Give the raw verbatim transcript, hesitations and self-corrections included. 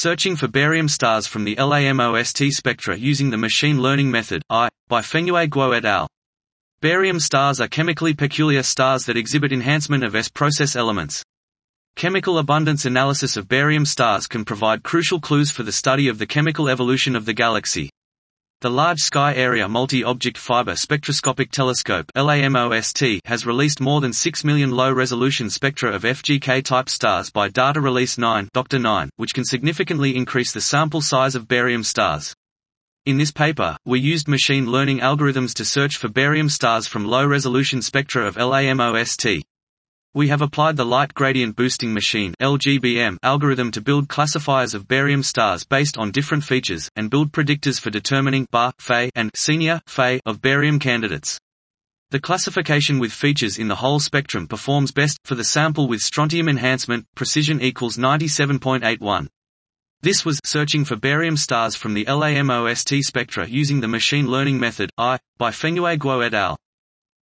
searching for barium stars from the LAMOST spectra using the machine learning method, I, by Fengyue Guo et al. Barium stars are chemically peculiar stars that exhibit enhancement of S process elements. Chemical abundance analysis of barium stars can provide crucial clues for the study of the chemical evolution of the galaxy. The Large Sky Area Multi-Object Fiber Spectroscopic Telescope (LAMOST) has released more than six million low-resolution spectra of F G K-type stars by Data Release nine, Doctor nine, which can significantly increase the sample size of barium stars. In this paper, we used machine learning algorithms to search for barium stars from low-resolution spectra of LAMOST. We have applied the Light Gradient Boosting Machine (L G B M) algorithm to build classifiers of barium stars based on different features, and build predictors for determining Ba, Fe, and Senior, Fe of barium candidates. The classification with features in the whole spectrum performs best, for the sample with strontium enhancement, precision equals ninety-seven point eight one. This was searching for barium stars from the LAMOST spectra using the machine learning method, I, by Fengyue Guo et al.